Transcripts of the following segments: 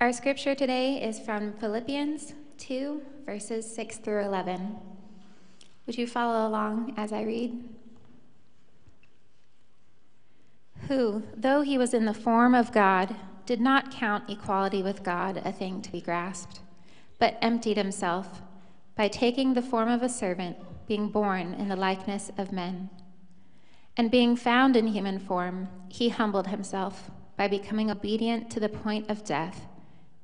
Our scripture today is from Philippians 2, verses 6 through 11. Would you follow along as I read? Who, though he was in the form of God, did not count equality with God a thing to be grasped, but emptied himself by taking the form of a servant, being born in the likeness of men. And being found in human form, he humbled himself by becoming obedient to the point of death,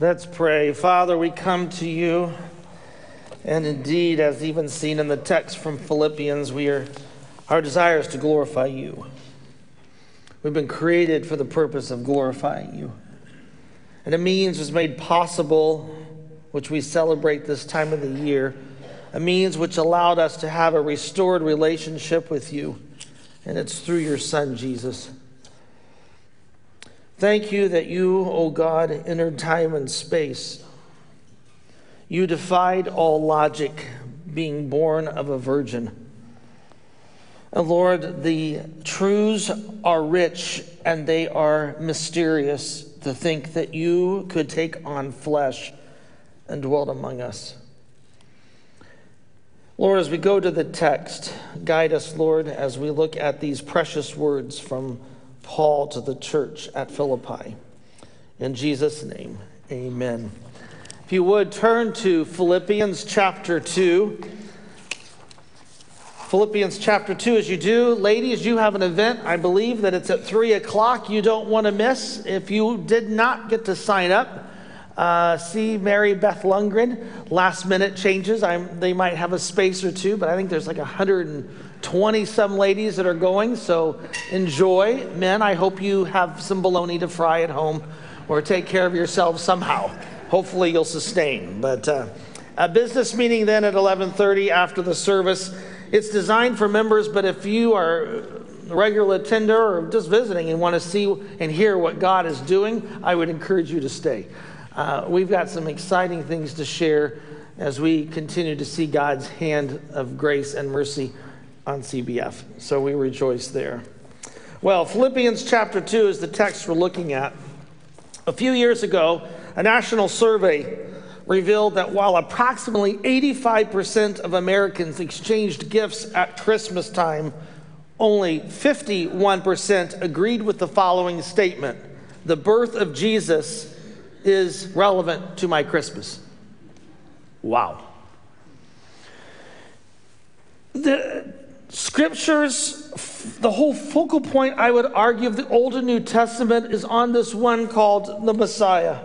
Let's pray. Father, we come to you, and indeed, as even seen in the text from Philippians, our desire is to glorify you. We've been created for the purpose of glorifying you. And a means was made possible, which we celebrate this time of the year, a means which allowed us to have a restored relationship with you, and it's through your Son, Jesus. Thank you that you, O God, entered time and space. You defied all logic, being born of a virgin. And Lord, the truths are rich and they are mysterious, to think that you could take on flesh and dwelt among us. Lord, as we go to the text, guide us, Lord, as we look at these precious words from Paul to the church at Philippi. In Jesus' name, amen. If you would, turn to Philippians chapter 2. Philippians chapter 2, as you do, ladies, you have an event. I believe that it's at 3 o'clock you don't want to miss. If you did not get to sign up, see Mary Beth Lundgren. Last minute changes. They might have a space or two, but I think there's like 120 some ladies that are going, so enjoy. Men, I hope you have some bologna to fry at home or take care of yourselves somehow. Hopefully you'll sustain. But a business meeting then at 11:30 after the service. It's designed for members, but if you are a regular attender or just visiting and want to see and hear what God is doing, I would encourage you to stay. We've got some exciting things to share as we continue to see God's hand of grace and mercy on CBF. So we rejoice there. Well, Philippians chapter 2 is the text we're looking at. A few years ago, a national survey revealed that while approximately 85% of Americans exchanged gifts at Christmas time, only 51% agreed with the following statement: the birth of Jesus is relevant to my Christmas. Wow. The scriptures, the whole focal point, I would argue, of the Old and New Testament is on this one called the Messiah.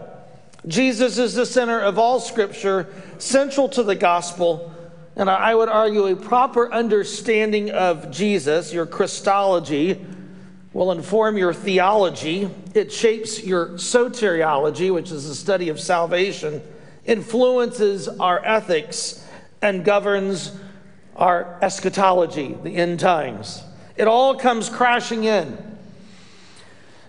Jesus is the center of all scripture, central to the gospel, and I would argue a proper understanding of Jesus, your Christology, will inform your theology. It shapes your soteriology, which is the study of salvation, influences our ethics, and governs our eschatology, the end times. It all comes crashing in.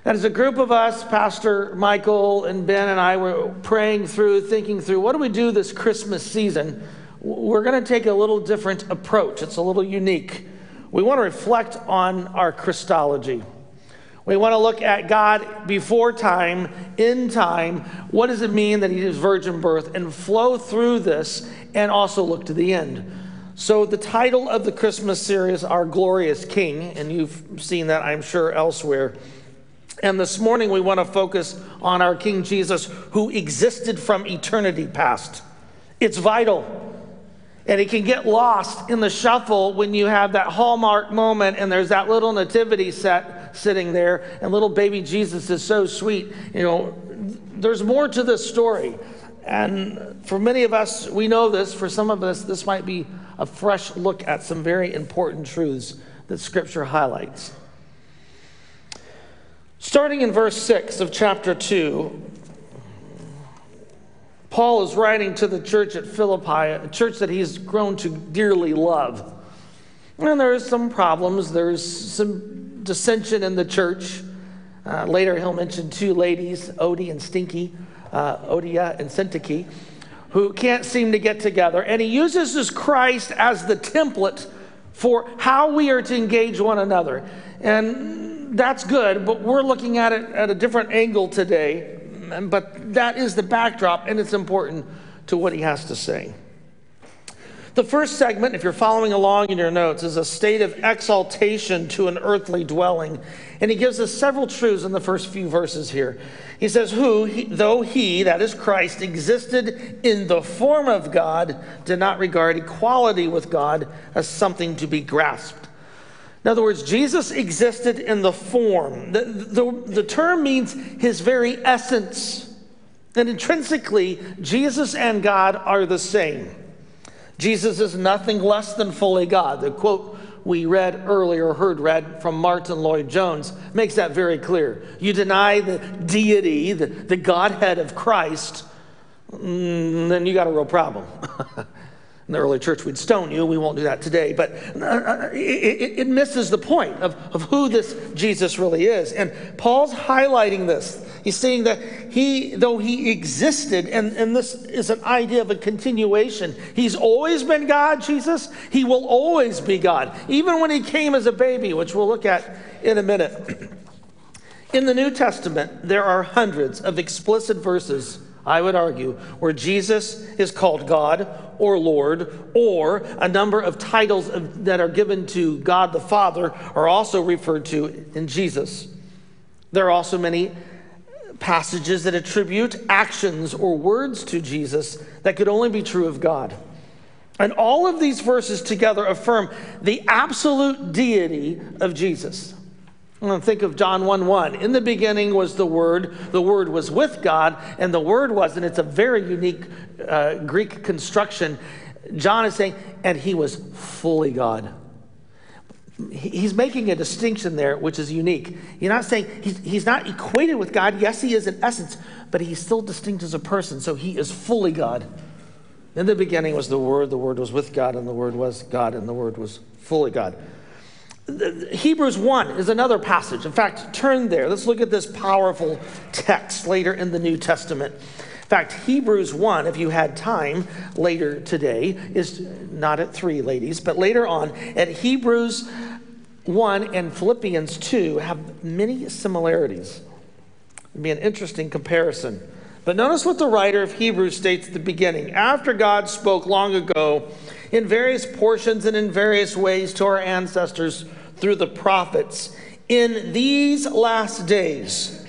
And as a group of us, Pastor Michael and Ben and I were praying through, thinking through, what do we do this Christmas season? We're going to take a little different approach. It's a little unique. We want to reflect on our Christology. We want to look at God before time, in time. What does it mean that he is virgin birth? And flow through this and also look to the end. So the title of the Christmas series, Our Glorious King, and you've seen that, I'm sure, elsewhere. And this morning we want to focus on our King Jesus, who existed from eternity past. It's vital. And it can get lost in the shuffle when you have that Hallmark moment and there's that little nativity set sitting there and little baby Jesus is so sweet. You know, there's more to this story. And for many of us, we know this. For some of us, this might be a fresh look at some very important truths that Scripture highlights. Starting in verse 6 of chapter 2, Paul is writing to the church at Philippi, a church that he's grown to dearly love. And there's some problems. There's some dissension in the church. Later he'll mention two ladies, Odia and Syntyche, who can't seem to get together. And he uses this Christ as the template for how we are to engage one another. And that's good, but we're looking at it at a different angle today. But that is the backdrop, and it's important to what he has to say. The first segment, if you're following along in your notes, is a state of exaltation to an earthly dwelling. And he gives us several truths in the first few verses here. He says, though he, that is Christ, existed in the form of God, did not regard equality with God as something to be grasped. In other words, Jesus existed in the form. The term means his very essence. And intrinsically, Jesus and God are the same. Jesus is nothing less than fully God. The quote we read earlier, from Martin Lloyd-Jones, makes that very clear. You deny the deity, the Godhead of Christ, then you got a real problem. In the early church, we'd stone you. We won't do that today. But it misses the point of who this Jesus really is. And Paul's highlighting this. He's saying that though he existed, and this is an idea of a continuation. He's always been God, Jesus. He will always be God, even when he came as a baby, which we'll look at in a minute. In the New Testament, there are hundreds of explicit verses, I would argue, where Jesus is called God or Lord, or a number of titles that are given to God the Father are also referred to in Jesus. There are also many passages that attribute actions or words to Jesus that could only be true of God. And all of these verses together affirm the absolute deity of Jesus. Think of John 1:1. In the beginning was the Word was with God, and the Word was, and it's a very unique Greek construction. John is saying, and he was fully God. He's making a distinction there, which is unique. You're not saying, he's not equated with God. Yes, he is in essence, but he's still distinct as a person, so he is fully God. In the beginning was the Word was with God, and the Word was God, and the Word was fully God. Hebrews 1 is another passage. In fact, turn there. Let's look at this powerful text later in the New Testament. In fact, Hebrews 1, if you had time later today, is not at 3, ladies, but later on at Hebrews 1 and Philippians 2 have many similarities. It'd be an interesting comparison. But notice what the writer of Hebrews states at the beginning. After God spoke long ago in various portions and in various ways to our ancestors through the prophets, in these last days,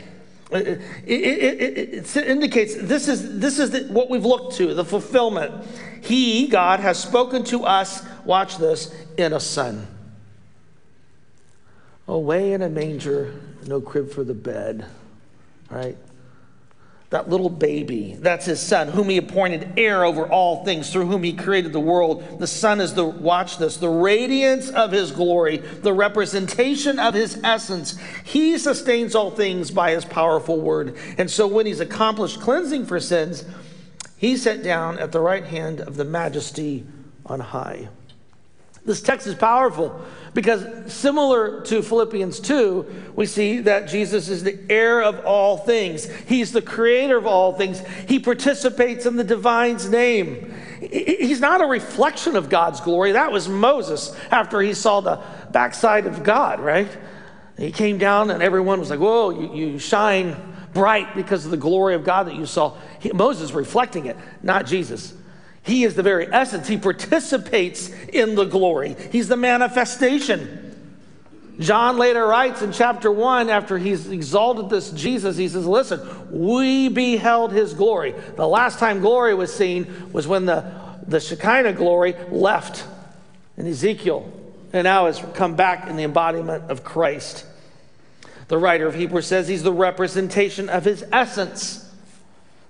it indicates this is what we've looked to, the fulfillment. He, God, has spoken to us, watch this, in a son. Away in a manger, no crib for the bed, right? That little baby, that's his son, whom he appointed heir over all things, through whom he created the world. The son is the radiance of his glory, the representation of his essence. He sustains all things by his powerful word. And so when he's accomplished cleansing for sins, he sat down at the right hand of the majesty on high. This text is powerful because, similar to Philippians 2, we see that Jesus is the heir of all things. He's the creator of all things. He participates in the divine's name. He's not a reflection of God's glory. That was Moses after he saw the backside of God, right? He came down and everyone was like, whoa, you shine bright because of the glory of God that you saw. Moses reflecting it, not Jesus. He is the very essence. He participates in the glory. He's the manifestation. John later writes in chapter 1, after he's exalted this Jesus, he says, listen, we beheld his glory. The last time glory was seen was when the Shekinah glory left in Ezekiel, and now has come back in the embodiment of Christ. The writer of Hebrews says he's the representation of his essence.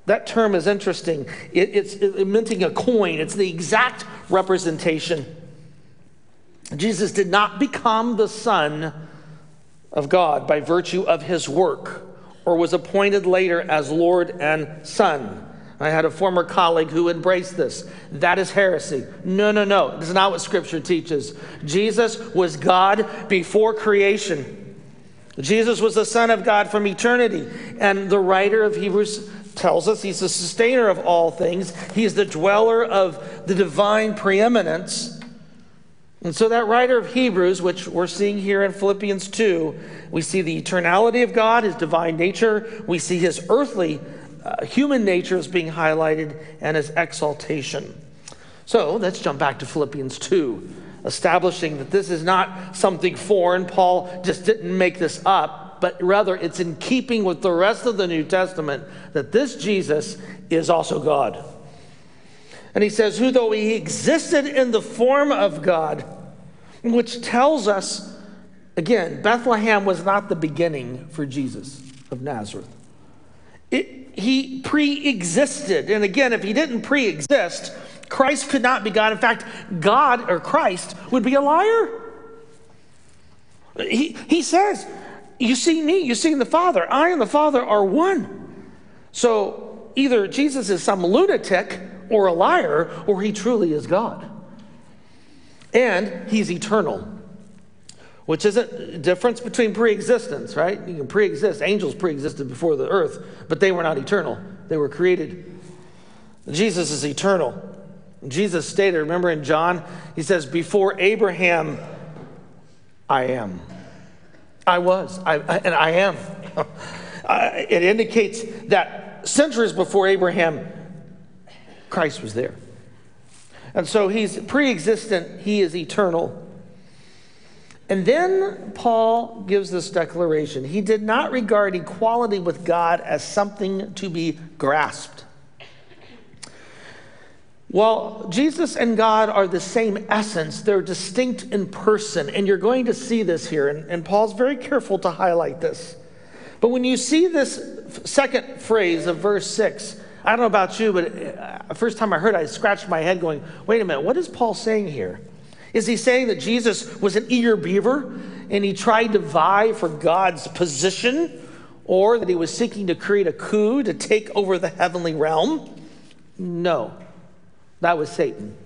That term is interesting. It's minting a coin. It's the exact representation. Jesus did not become the Son of God by virtue of his work, or was appointed later as Lord and Son. I had a former colleague who embraced this. That is heresy. No, no, no. This is not what Scripture teaches. Jesus was God before creation. Jesus was the Son of God from eternity. And the writer of Hebrews tells us he's the sustainer of all things. He's the dweller of the divine preeminence. And so that writer of Hebrews, which we're seeing here in Philippians 2, we see the eternality of God, his divine nature. We see his earthly human nature is being highlighted, and his exaltation. So let's jump back to Philippians 2, establishing that this is not something foreign. Paul just didn't make this up, but rather it's in keeping with the rest of the New Testament that this Jesus is also God. And he says, who though he existed in the form of God, which tells us, again, Bethlehem was not the beginning for Jesus of Nazareth. He pre-existed. And again, if he didn't pre-exist, Christ could not be God. In fact, God or Christ would be a liar. He says, you see me, you see the Father. I and the Father are one. So either Jesus is some lunatic or a liar, or he truly is God. And he's eternal, which is a difference between pre-existence, right? You can pre-exist. Angels pre-existed before the earth, but they were not eternal. They were created. Jesus is eternal. Jesus stated, remember in John, he says, before Abraham, I am. I was, and I am. It indicates that centuries before Abraham, Christ was there. And so he's pre-existent. He is eternal. And then Paul gives this declaration. He did not regard equality with God as something to be grasped. While Jesus and God are the same essence, they're distinct in person. And you're going to see this here. And Paul's very careful to highlight this. But when you see this second phrase of verse 6, I don't know about you, but the first time I heard it, I scratched my head going, wait a minute, what is Paul saying here? Is he saying that Jesus was an eager beaver and he tried to vie for God's position, or that he was seeking to create a coup to take over the heavenly realm? No, that was Satan,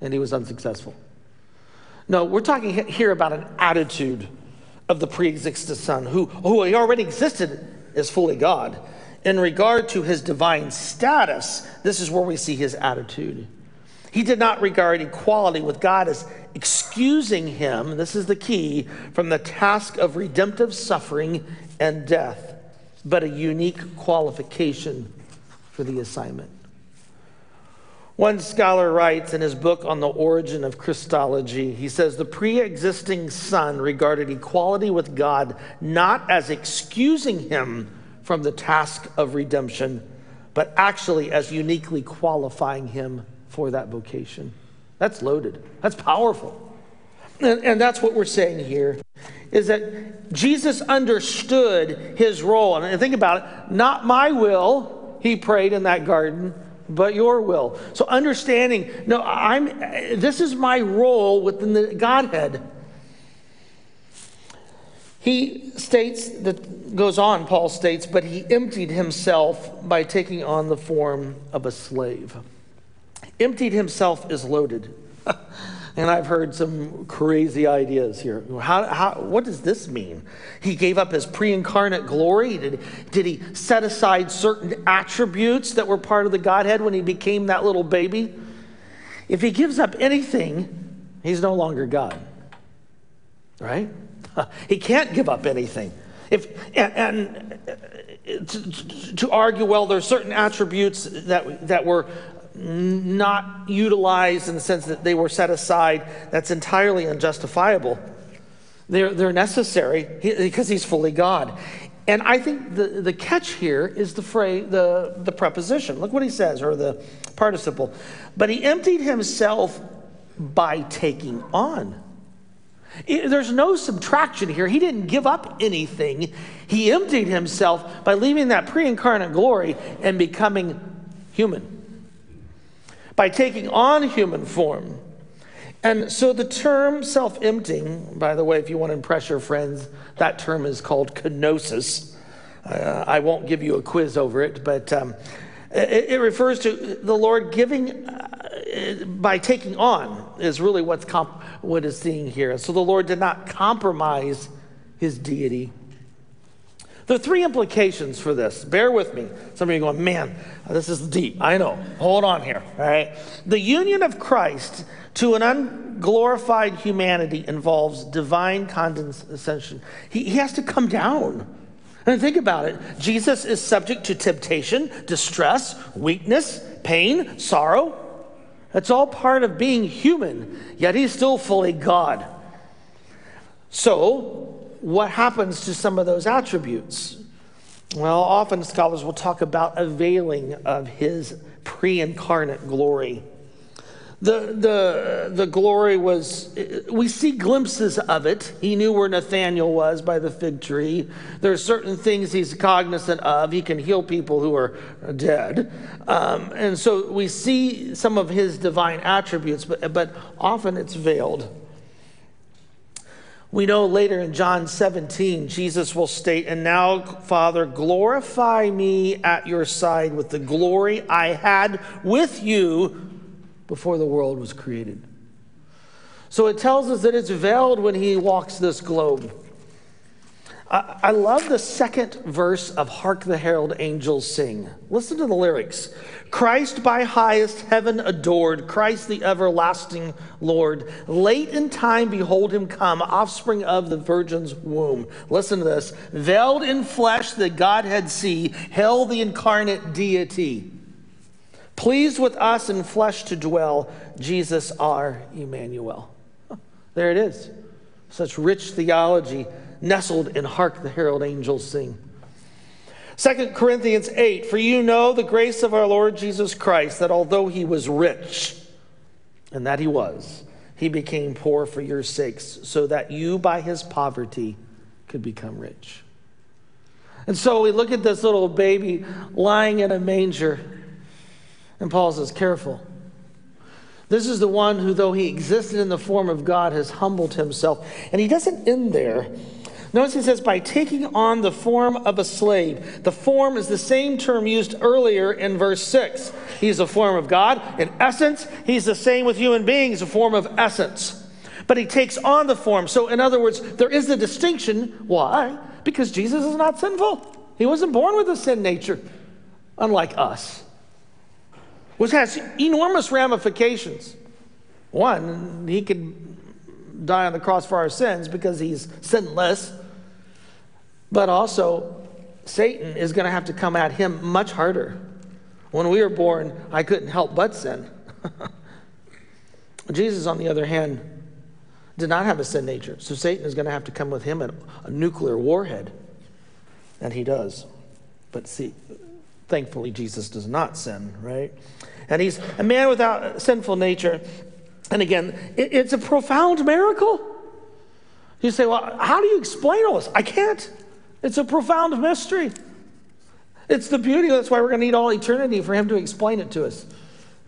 and he was unsuccessful. No, we're talking here about an attitude of the pre-existent Son, who he already existed as fully God. In regard to his divine status, this is where we see his attitude. He did not regard equality with God as excusing him, this is the key, from the task of redemptive suffering and death, but a unique qualification for the assignment. One scholar writes in his book on the origin of Christology, he says, the pre-existing Son regarded equality with God not as excusing him from the task of redemption, but actually as uniquely qualifying him for that vocation. That's loaded. That's powerful. And that's what we're saying here, is that Jesus understood his role. And think about it. Not my will, he prayed in that garden, but your will. So understanding, no, this is my role within the Godhead. He states, that goes on, Paul states, but he emptied himself by taking on the form of a slave. Emptied himself is loaded. And I've heard some crazy ideas here. What does this mean? He gave up his pre-incarnate glory? Did he set aside certain attributes that were part of the Godhead when he became that little baby? If he gives up anything, he's no longer God. Right? He can't give up anything. To argue, well, there's certain attributes that were not utilized in the sense that they were set aside, that's entirely unjustifiable. They're necessary because he's fully God. And I think the catch here is the phrase, the preposition. Look what he says, or the participle. But he emptied himself by taking on. There's no subtraction here. He didn't give up anything. He emptied himself by leaving that pre-incarnate glory and becoming human, by taking on human form. And so the term self-emptying, by the way, if you want to impress your friends, that term is called kenosis. I won't give you a quiz over it, but It refers to the Lord giving by taking on, is really what is seen here. So the Lord did not compromise his deity. There are three implications for this. Bear with me. Some of you are going, man, this is deep. I know. Hold on here. All right. The union of Christ to an unglorified humanity involves divine condescension. He has to come down. And think about it. Jesus is subject to temptation, distress, weakness, pain, sorrow. That's all part of being human, yet he's still fully God. So, what happens to some of those attributes? Well, often scholars will talk about a veiling of his pre-incarnate glory. The glory was, we see glimpses of it. He knew where Nathanael was by the fig tree. There are certain things he's cognizant of. He can heal people who are dead. And so we see some of his divine attributes, but often it's veiled. We know later in John 17, Jesus will state, "And now, Father, glorify me at your side with the glory I had with you before the world was created." So it tells us that it's veiled when he walks this globe. I love the second verse of Hark the Herald Angels Sing. Listen to the lyrics. Christ by highest heaven adored, Christ the everlasting Lord. Late in time behold him come, offspring of the virgin's womb. Listen to this. Veiled in flesh the Godhead see, hail the incarnate deity. Pleased with us in flesh to dwell, Jesus our Emmanuel. There it is. Such rich theology nestled in Hark the Herald Angels Sing. 2 Corinthians 8, for you know the grace of our Lord Jesus Christ, that although he was rich, and that he was, he became poor for your sakes, so that you by his poverty could become rich. And so we look at this little baby lying in a manger, and Paul says, careful. This is the one who, though he existed in the form of God, has humbled himself. And he doesn't end there. Notice he says, by taking on the form of a slave. The form is the same term used earlier in verse 6. He's a form of God. In essence, he's the same with human beings, a form of essence. But he takes on the form. So in other words, there is the distinction. Why? Because Jesus is not sinful. He wasn't born with a sin nature, unlike us, which has enormous ramifications. One, he could die on the cross for our sins because he's sinless. But also, Satan is going to have to come at him much harder. When we were born, I couldn't help but sin. Jesus, on the other hand, did not have a sin nature. So Satan is going to have to come with him at a nuclear warhead. And he does. But see, thankfully, Jesus does not sin, right? And he's a man without sinful nature. And again, it's a profound miracle. You say, well, how do you explain all this? I can't. It's a profound mystery. It's the beauty. That's why we're going to need all eternity for him to explain it to us,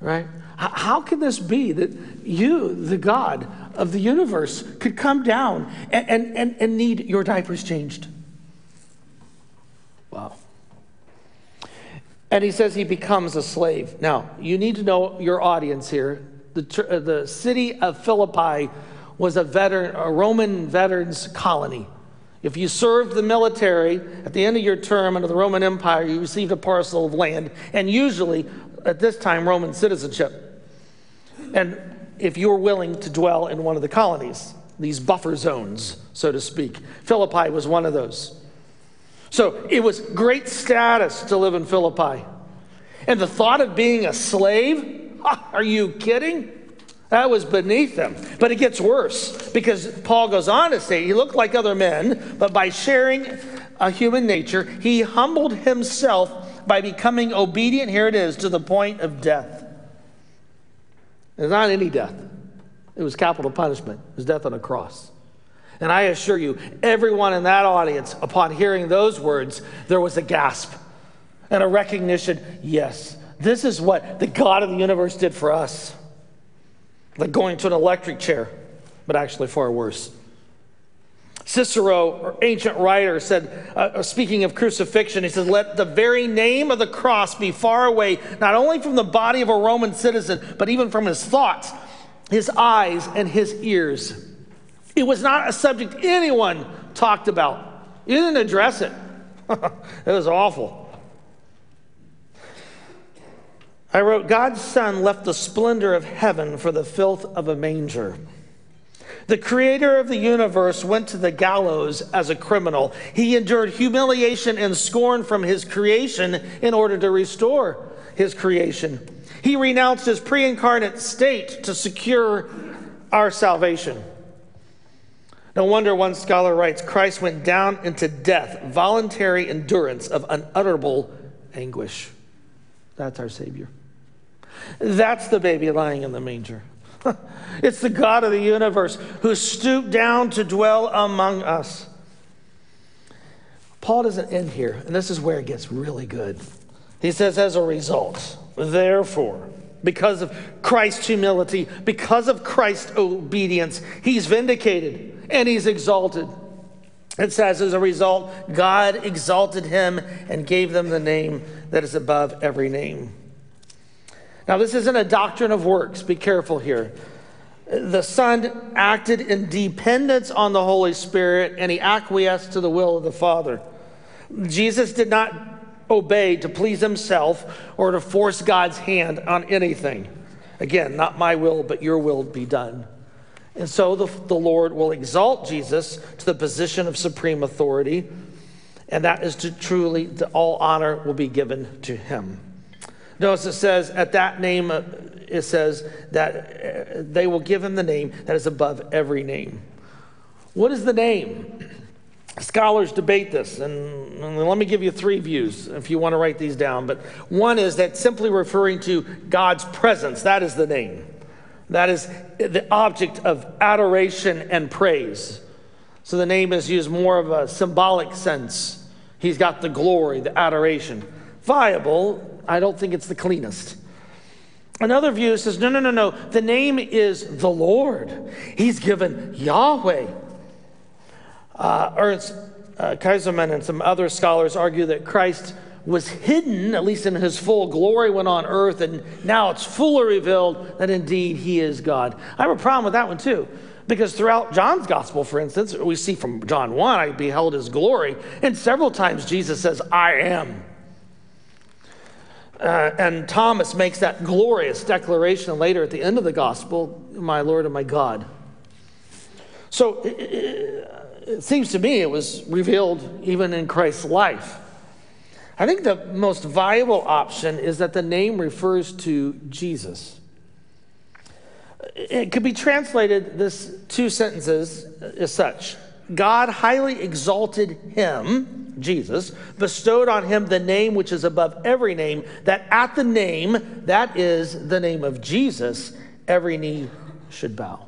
right? How can this be that you, the God of the universe, could come down and need your diapers changed? Wow. And he says he becomes a slave. Now, you need to know your audience here. The city of Philippi was a Roman veterans colony. If you served the military, at the end of your term under the Roman Empire, you received a parcel of land, and usually, at this time, Roman citizenship. And if you were willing to dwell in one of the colonies, these buffer zones, so to speak. Philippi was one of those. So it was great status to live in Philippi. And the thought of being a slave, are you kidding? That was beneath them. But it gets worse because Paul goes on to say, he looked like other men, but by sharing a human nature, he humbled himself by becoming obedient, here it is, to the point of death. It's not any death. It was capital punishment. It was death on a cross. And I assure you, everyone in that audience, upon hearing those words, there was a gasp and a recognition, yes, this is what the God of the universe did for us. Like going to an electric chair, but actually far worse. Cicero, ancient writer, said, speaking of crucifixion, he says, let the very name of the cross be far away, not only from the body of a Roman citizen, but even from his thoughts, his eyes, and his ears. It was not a subject anyone talked about. You didn't address it. It was awful. I wrote, God's Son left the splendor of heaven for the filth of a manger. The creator of the universe went to the gallows as a criminal. He endured humiliation and scorn from his creation in order to restore his creation. He renounced his pre-incarnate state to secure our salvation. No wonder one scholar writes, Christ went down into death, voluntary endurance of unutterable anguish. That's our Savior. That's the baby lying in the manger. It's the God of the universe who stooped down to dwell among us. Paul doesn't end here, and this is where it gets really good. He says, as a result, therefore, because of Christ's humility, because of Christ's obedience, he's vindicated and he's exalted. It says, as a result, God exalted him and gave them the name that is above every name. Now, this isn't a doctrine of works. Be careful here. The Son acted in dependence on the Holy Spirit, and he acquiesced to the will of the Father. Jesus did not obey to please himself or to force God's hand on anything. Again, not my will, but your will be done. And so the Lord will exalt Jesus to the position of supreme authority, and that is to truly, all honor will be given to him. Notice it says, at that name, it says that they will give him the name that is above every name. What is the name? Scholars debate this, and let me give you three views if you want to write these down. But one is that simply referring to God's presence, that is the name. That is the object of adoration and praise. So the name is used more of a symbolic sense. He's got the glory, the adoration. Viable, I don't think it's the cleanest. Another view says, no. The name is the Lord. He's given Yahweh. Ernst Kaiserman and some other scholars argue that Christ was hidden, at least in his full glory when on earth, and now it's fully revealed that indeed he is God. I have a problem with that one too, because throughout John's gospel, for instance, we see from John 1, I beheld his glory, and several times Jesus says, I am. And Thomas makes that glorious declaration later at the end of the gospel, my Lord and my God. So it seems to me it was revealed even in Christ's life. I think the most viable option is that the name refers to Jesus. It could be translated, this two sentences, as such. God highly exalted him, Jesus, bestowed on him the name which is above every name, that at the name, that is the name of Jesus, every knee should bow.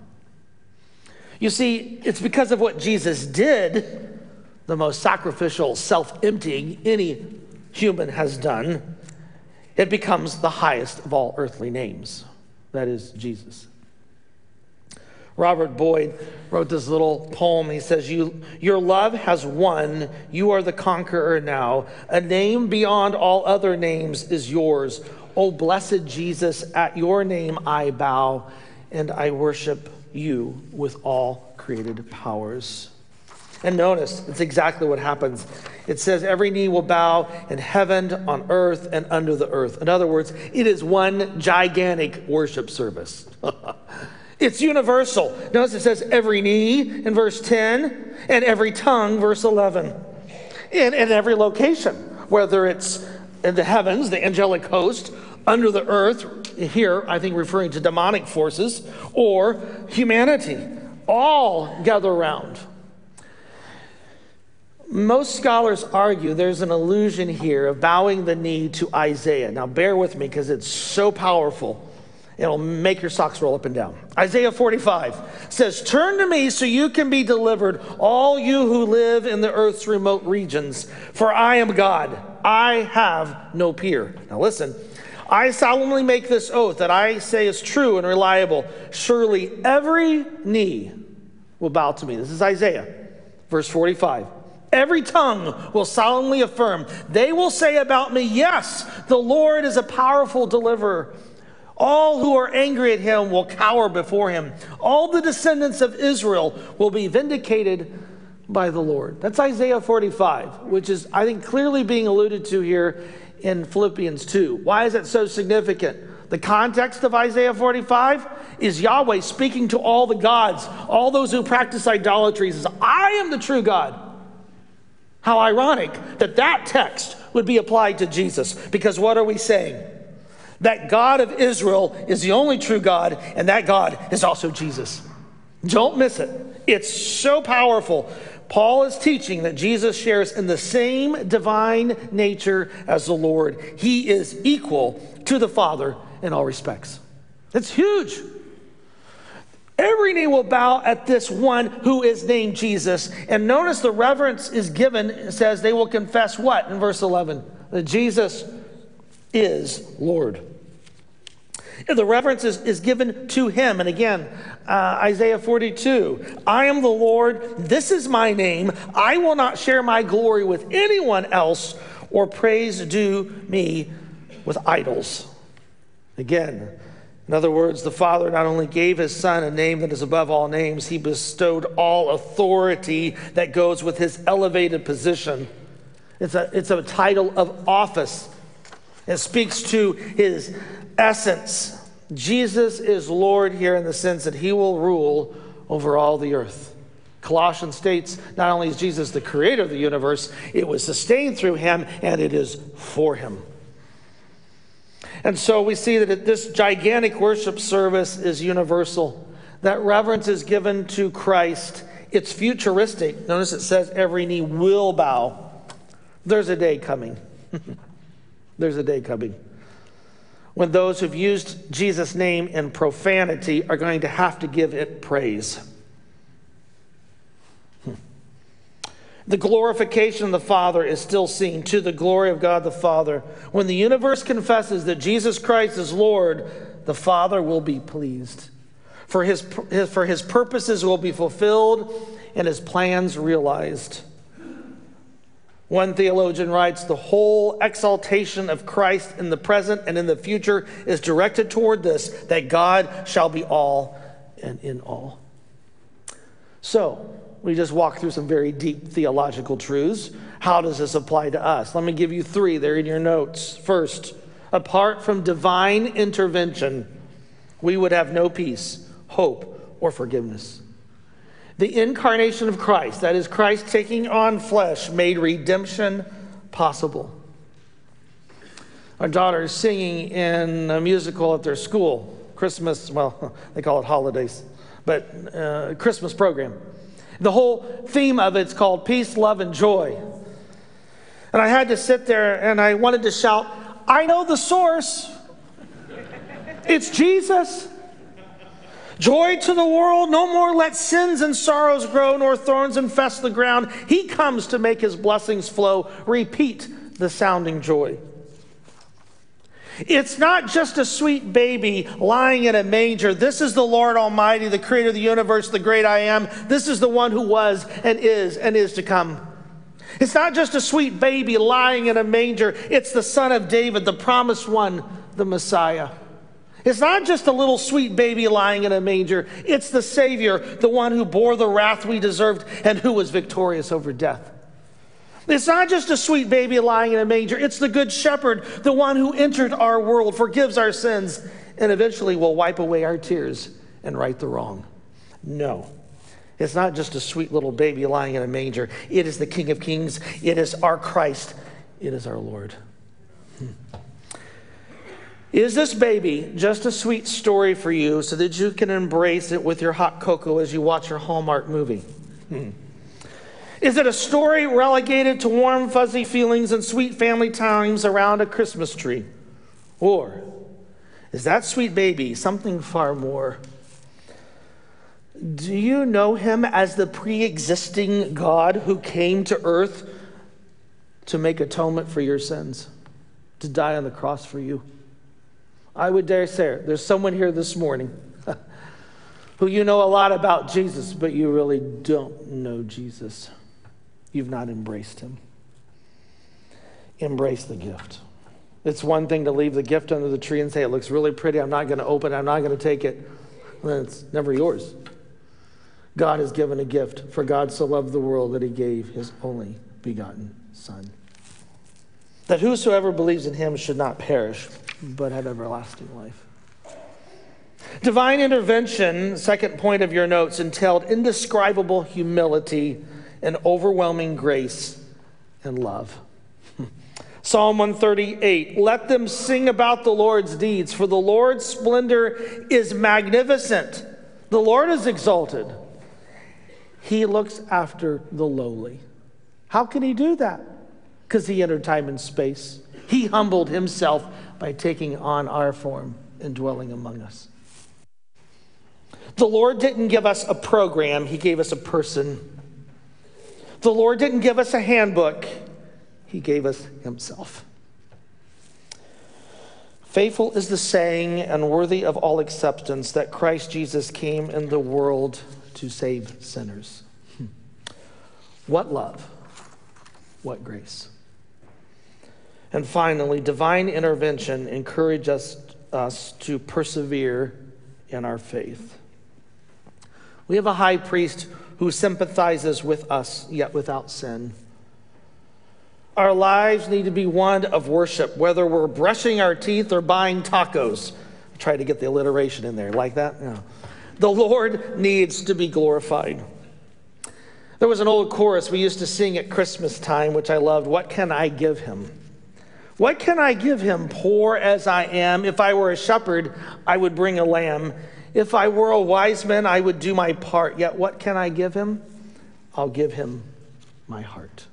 You see, it's because of what Jesus did, the most sacrificial, self-emptying any human has done, it becomes the highest of all earthly names. That is Jesus. Robert Boyd wrote this little poem. He says, your love has won. You are the conqueror now. A name beyond all other names is yours. O blessed Jesus, at your name I bow, and I worship you with all created powers. And notice, it's exactly what happens. It says, every knee will bow in heaven, on earth, and under the earth. In other words, it is one gigantic worship service. It's universal. Notice it says every knee in verse 10 and every tongue, verse 11. In every location, whether it's in the heavens, the angelic host, under the earth, here I think referring to demonic forces, or humanity, all gather around. Most scholars argue there's an allusion here of bowing the knee to Isaiah. Now bear with me because it's so powerful. It'll make your socks roll up and down. Isaiah 45 says, turn to me so you can be delivered, all you who live in the earth's remote regions, for I am God. I have no peer. Now listen, I solemnly make this oath that I say is true and reliable. Surely every knee will bow to me. This is Isaiah Verse 45. Every tongue will solemnly affirm. They will say about me, yes, the Lord is a powerful deliverer. All who are angry at him will cower before him. All the descendants of Israel will be vindicated by the Lord. That's Isaiah 45, which is, I think, clearly being alluded to here in Philippians 2. Why is that so significant? The context of Isaiah 45 is Yahweh speaking to all the gods, all those who practice idolatry. He says, I am the true God. How ironic that that text would be applied to Jesus, because what are we saying? That God of Israel is the only true God, and that God is also Jesus. Don't miss it. It's so powerful. Paul is teaching that Jesus shares in the same divine nature as the Lord. He is equal to the Father in all respects. That's huge. Every knee will bow at this one who is named Jesus. And notice the reverence is given. It says they will confess what? In verse 11, that Jesus is Lord. The reverence is given to him. And again, Isaiah 42, I am the Lord. This is my name. I will not share my glory with anyone else or praise due me with idols. Again, in other words, the Father not only gave his Son a name that is above all names, he bestowed all authority that goes with his elevated position. It's a title of office. It speaks to his essence. Jesus is Lord here in the sense that he will rule over all the earth. Colossians states, not only is Jesus the creator of the universe, it was sustained through him and it is for him. And so we see that this gigantic worship service is universal. That reverence is given to Christ. It's futuristic. Notice it says every knee will bow. There's a day coming. There's a day coming when those who've used Jesus' name in profanity are going to have to give it praise. The glorification of the Father is still seen to the glory of God the Father. When the universe confesses that Jesus Christ is Lord, the Father will be pleased. For his purposes will be fulfilled and his plans realized. One theologian writes, the whole exaltation of Christ in the present and in the future is directed toward this, that God shall be all and in all. So, we just walked through some very deep theological truths. How does this apply to us? Let me give you three. They're in your notes. First, apart from divine intervention, we would have no peace, hope, or forgiveness. The incarnation of Christ, that is Christ taking on flesh, made redemption possible. Our daughter is singing in a musical at their school, Christmas, well, they call it holidays, but Christmas program. The whole theme of it's called Peace, Love, and Joy. And I had to sit there and I wanted to shout, I know the source. It's Jesus. Joy to the world. No more let sins and sorrows grow, nor thorns infest the ground. He comes to make his blessings flow. Repeat the sounding joy. It's not just a sweet baby lying in a manger. This is the Lord Almighty, the creator of the universe, the great I am. This is the one who was and is to come. It's not just a sweet baby lying in a manger. It's the Son of David, the promised one, the Messiah. It's not just a little sweet baby lying in a manger. It's the Savior, the one who bore the wrath we deserved and who was victorious over death. It's not just a sweet baby lying in a manger. It's the Good Shepherd, the one who entered our world, forgives our sins, and eventually will wipe away our tears and right the wrong. No, it's not just a sweet little baby lying in a manger. It is the King of Kings. It is our Christ. It is our Lord. Is this baby just a sweet story for you so that you can embrace it with your hot cocoa as you watch your Hallmark movie? Is it a story relegated to warm, fuzzy feelings and sweet family times around a Christmas tree? Or is that sweet baby something far more? Do you know him as the pre-existing God who came to earth to make atonement for your sins, to die on the cross for you? I would dare say there's someone here this morning who you know a lot about Jesus, but you really don't know Jesus. you've not embraced him. Embrace the gift. It's one thing to leave the gift under the tree and say, it looks really pretty, I'm not going to open it, I'm not going to take it. Well, it's never yours. God has given a gift, for God so loved the world that he gave his only begotten Son, that whosoever believes in him should not perish, but have everlasting life. Divine intervention, second point of your notes, entailed indescribable humility and overwhelming grace and love. Psalm 138, let them sing about the Lord's deeds, for the Lord's splendor is magnificent. The Lord is exalted. He looks after the lowly. How can he do that? Because he entered time and space. He humbled himself by taking on our form and dwelling among us. The Lord didn't give us a program, he gave us a person. The Lord didn't give us a handbook, he gave us himself. Faithful is the saying and worthy of all acceptance that Christ Jesus came in the world to save sinners. What love, what grace. And finally, divine intervention encourages us to persevere in our faith. We have a high priest who sympathizes with us, yet without sin. Our lives need to be one of worship, whether we're brushing our teeth or buying tacos. I try to get the alliteration in there. Like that? No. The Lord needs to be glorified. There was an old chorus we used to sing at Christmas time, which I loved. What can I give him? What can I give him, poor as I am? If I were a shepherd, I would bring a lamb. If I were a wise man, I would do my part. Yet what can I give him? I'll give him my heart.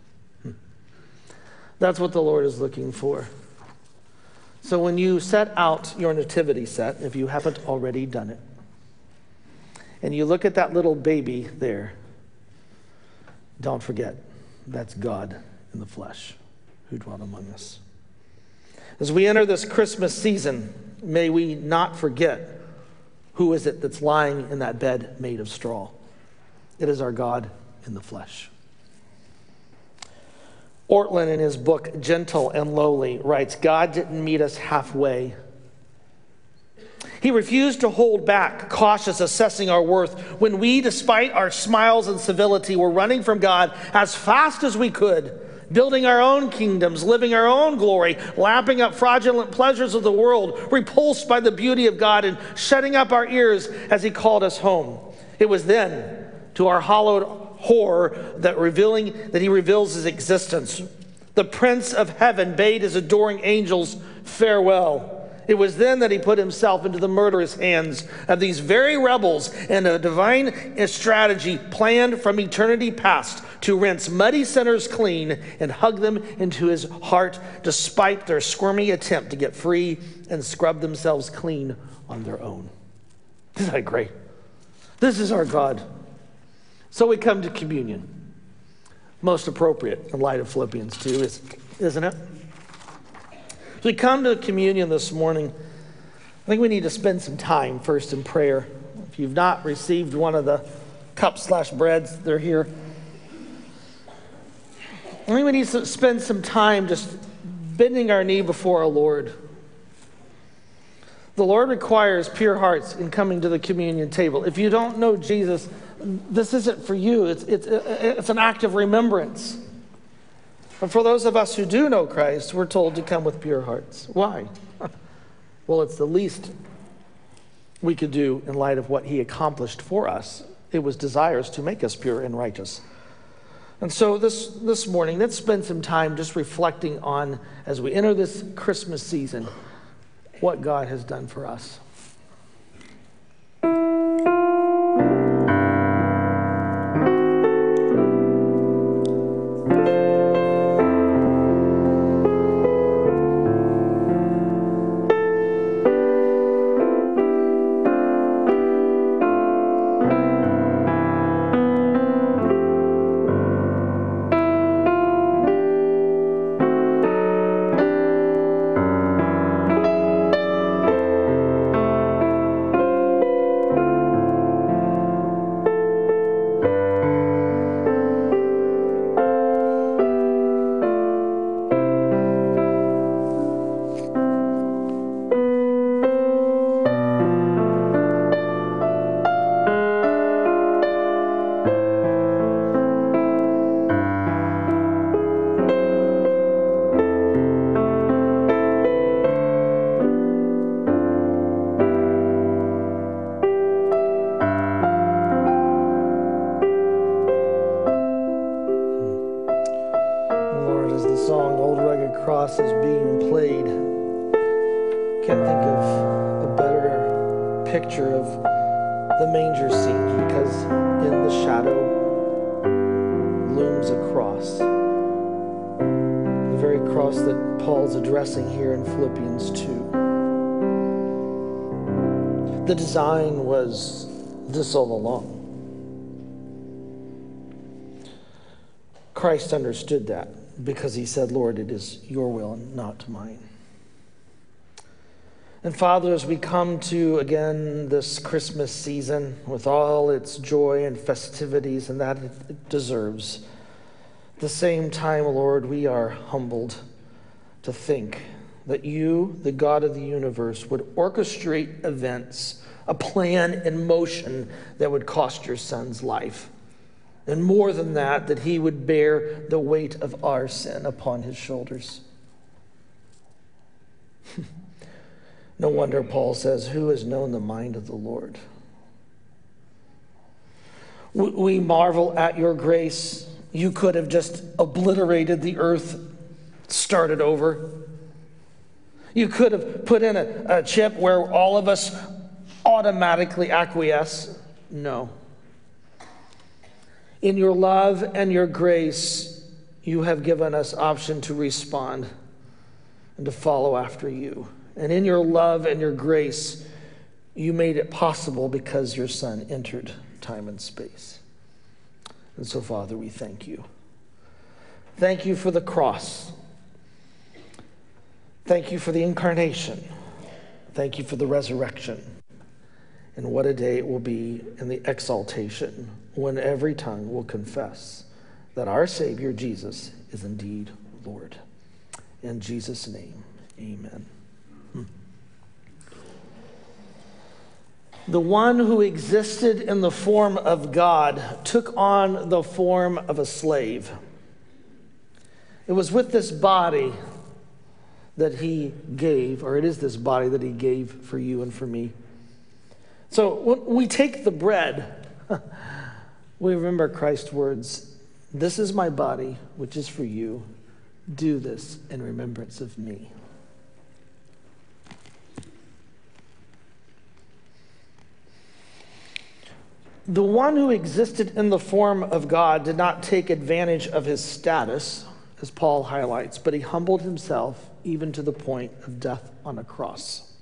That's what the Lord is looking for. So when you set out your nativity set, if you haven't already done it, and you look at that little baby there, don't forget, that's God in the flesh who dwelt among us. As we enter this Christmas season, may we not forget who is it that's lying in that bed made of straw. It is our God in the flesh. Ortland, in his book, Gentle and Lowly, writes, God didn't meet us halfway. He refused to hold back, cautious, assessing our worth when we, despite our smiles and civility, were running from God as fast as we could, building our own kingdoms, living our own glory, lapping up fraudulent pleasures of the world, repulsed by the beauty of God and shutting up our ears as he called us home. It was then, to our hollowed horror, that he reveals his existence. The Prince of Heaven bade his adoring angels farewell. It was then that he put himself into the murderous hands of these very rebels in a divine strategy planned from eternity past to rinse muddy sinners clean and hug them into his heart despite their squirmy attempt to get free and scrub themselves clean on their own. Isn't that great? This is our God. So we come to communion. Most appropriate in light of Philippians 2, isn't it? As we come to communion this morning, I think we need to spend some time first in prayer. If you've not received one of the cups/breads, they're here. I think we need to spend some time just bending our knee before our Lord. The Lord requires pure hearts in coming to the communion table. If you don't know Jesus, this isn't for you. It's an act of remembrance. And for those of us who do know Christ, we're told to come with pure hearts. Why? Well, it's the least we could do in light of what he accomplished for us. It was desires to make us pure and righteous. And so this morning, let's spend some time just reflecting on, as we enter this Christmas season, what God has done for us. can't think of a better picture of the manger scene, because in the shadow looms a cross. The very cross that Paul's addressing here in Philippians 2. The design was this all along. Christ understood that because he said, Lord, it is your will and not mine. And Father, as we come to, again, this Christmas season with all its joy and festivities and that it deserves, at the same time, Lord, we are humbled to think that you, the God of the universe, would orchestrate events, a plan in motion that would cost your son's life. And more than that, that he would bear the weight of our sin upon his shoulders. No wonder Paul says, who has known the mind of the Lord? We marvel at your grace. You could have just obliterated the earth, started over. You could have put in a chip where all of us automatically acquiesce. No. In your love and your grace, you have given us option to respond and to follow after you. And in your love and your grace, you made it possible because your son entered time and space. And so, Father, we thank you. Thank you for the cross. Thank you for the incarnation. Thank you for the resurrection. And what a day it will be in the exaltation when every tongue will confess that our Savior Jesus is indeed Lord. In Jesus' name, amen. The one who existed in the form of God took on the form of a slave. It was with this body that he gave, or it is this body that he gave for you and for me. So when we take the bread, we remember Christ's words, this is my body, which is for you. Do this in remembrance of me. The one who existed in the form of God did not take advantage of his status, as Paul highlights, but he humbled himself even to the point of death on a cross.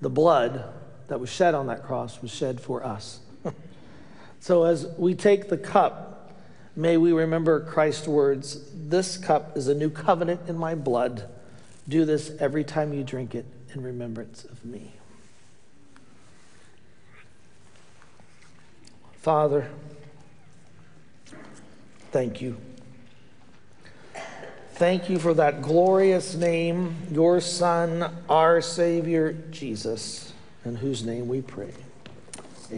The blood that was shed on that cross was shed for us. So as we take the cup, may we remember Christ's words, this cup is a new covenant in my blood. Do this every time you drink it in remembrance of me. Father, thank you. Thank you for that glorious name, your Son, our Savior, Jesus, in whose name we pray.